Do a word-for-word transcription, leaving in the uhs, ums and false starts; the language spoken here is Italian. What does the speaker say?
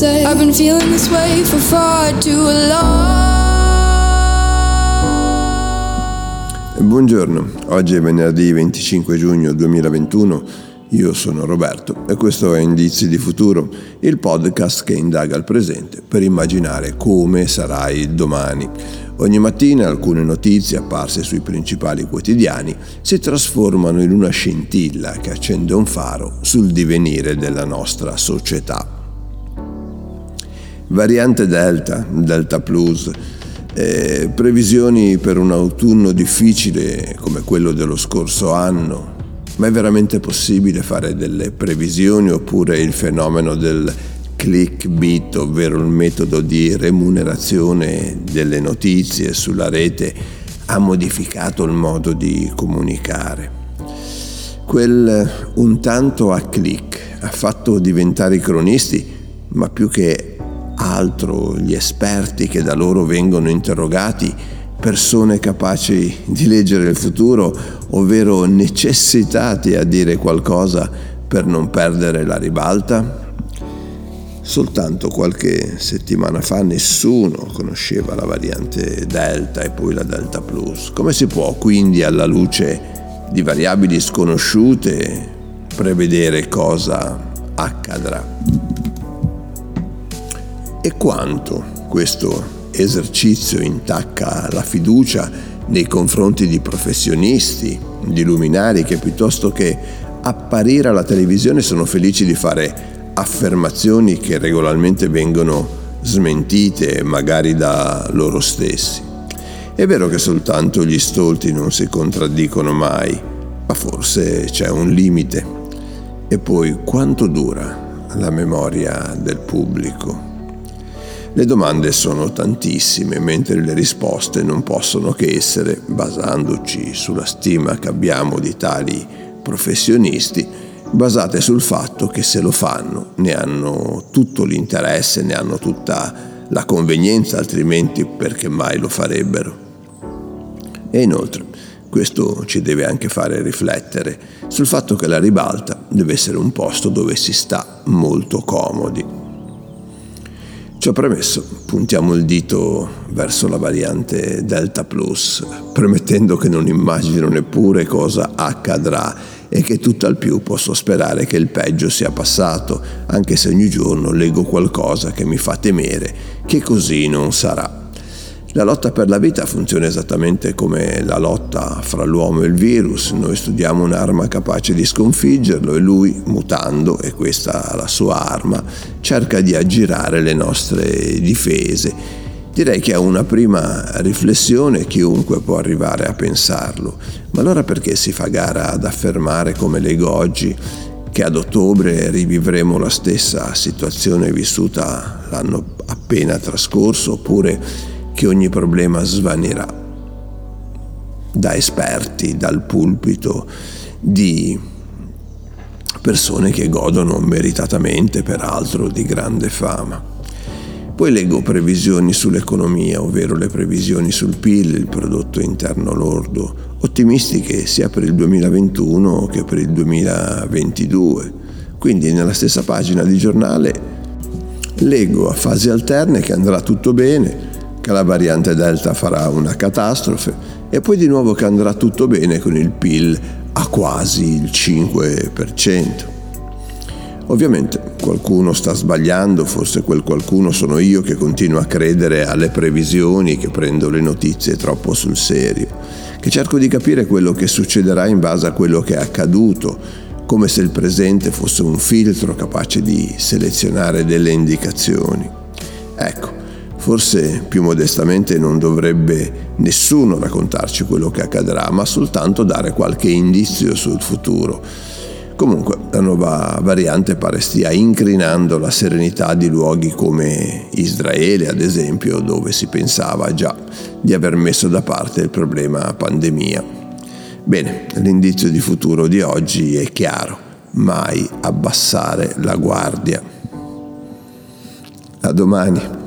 say I've been feeling this way for far too long. Buongiorno, oggi è venerdì venticinque giugno duemilaventuno. Io sono Roberto e questo è Indizi di Futuro, il podcast che indaga il presente per immaginare come sarai domani. Ogni mattina alcune notizie apparse sui principali quotidiani si trasformano in una scintilla che accende un faro sul divenire della nostra società. Variante Delta, Delta Plus, eh, previsioni per un autunno difficile come quello dello scorso anno. Ma è veramente possibile fare delle previsioni, oppure il fenomeno del clickbait, ovvero il metodo di remunerazione delle notizie sulla rete, ha modificato il modo di comunicare? Quel un tanto a click ha fatto diventare i cronisti, ma più che altro gli esperti che da loro vengono interrogati, persone capaci di leggere il futuro, ovvero necessitate a dire qualcosa per non perdere la ribalta? Soltanto qualche settimana fa nessuno conosceva la variante Delta e poi la Delta Plus. Come si può quindi, alla luce di variabili sconosciute, prevedere cosa accadrà? E quanto questo esercizio intacca la fiducia nei confronti di professionisti, di luminari che, piuttosto che apparire alla televisione, sono felici di fare affermazioni che regolarmente vengono smentite, magari da loro stessi. È vero che soltanto gli stolti non si contraddicono mai, ma forse c'è un limite. E poi, quanto dura la memoria del pubblico? Le domande sono tantissime, mentre le risposte non possono che essere, basandoci sulla stima che abbiamo di tali professionisti, basate sul fatto che se lo fanno ne hanno tutto l'interesse, ne hanno tutta la convenienza, altrimenti perché mai lo farebbero? E inoltre, questo ci deve anche fare riflettere sul fatto che la ribalta deve essere un posto dove si sta molto comodi. Ciò premesso, puntiamo il dito verso la variante Delta Plus, premettendo che non immagino neppure cosa accadrà e che tutt'al più posso sperare che il peggio sia passato, anche se ogni giorno leggo qualcosa che mi fa temere che così non sarà. La lotta per la vita funziona esattamente come la lotta fra l'uomo e il virus. Noi studiamo un'arma capace di sconfiggerlo e lui, mutando, e questa la sua arma, cerca di aggirare le nostre difese. Direi che a una prima riflessione chiunque può arrivare a pensarlo. Ma allora perché si fa gara ad affermare, come leggo oggi, che ad ottobre rivivremo la stessa situazione vissuta l'anno appena trascorso, oppure che ogni problema svanirà? Da esperti, dal pulpito di persone che godono meritatamente, peraltro, di grande fama. Poi leggo previsioni sull'economia, ovvero le previsioni sul P I L, il prodotto interno lordo, ottimistiche sia per il duemilaventuno che per il duemilaventidue. Quindi nella stessa pagina di giornale leggo a fasi alterne che andrà tutto bene, che la variante Delta farà una catastrofe, e poi di nuovo che andrà tutto bene con il P I L a quasi il cinque per cento. Ovviamente qualcuno sta sbagliando, forse quel qualcuno sono io che continuo a credere alle previsioni, che prendo le notizie troppo sul serio, che cerco di capire quello che succederà in base a quello che è accaduto, come se il presente fosse un filtro capace di selezionare delle indicazioni. Ecco, forse più modestamente non dovrebbe nessuno raccontarci quello che accadrà, ma soltanto dare qualche indizio sul futuro. Comunque, la nuova variante pare stia incrinando la serenità di luoghi come Israele, ad esempio, dove si pensava già di aver messo da parte il problema pandemia. Bene, l'indizio di futuro di oggi è chiaro: mai abbassare la guardia. A domani.